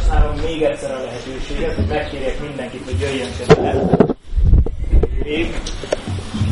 Kihasználom még egyszer a lehetőséget, hogy megkérjek mindenkit, hogy jöjjön közel.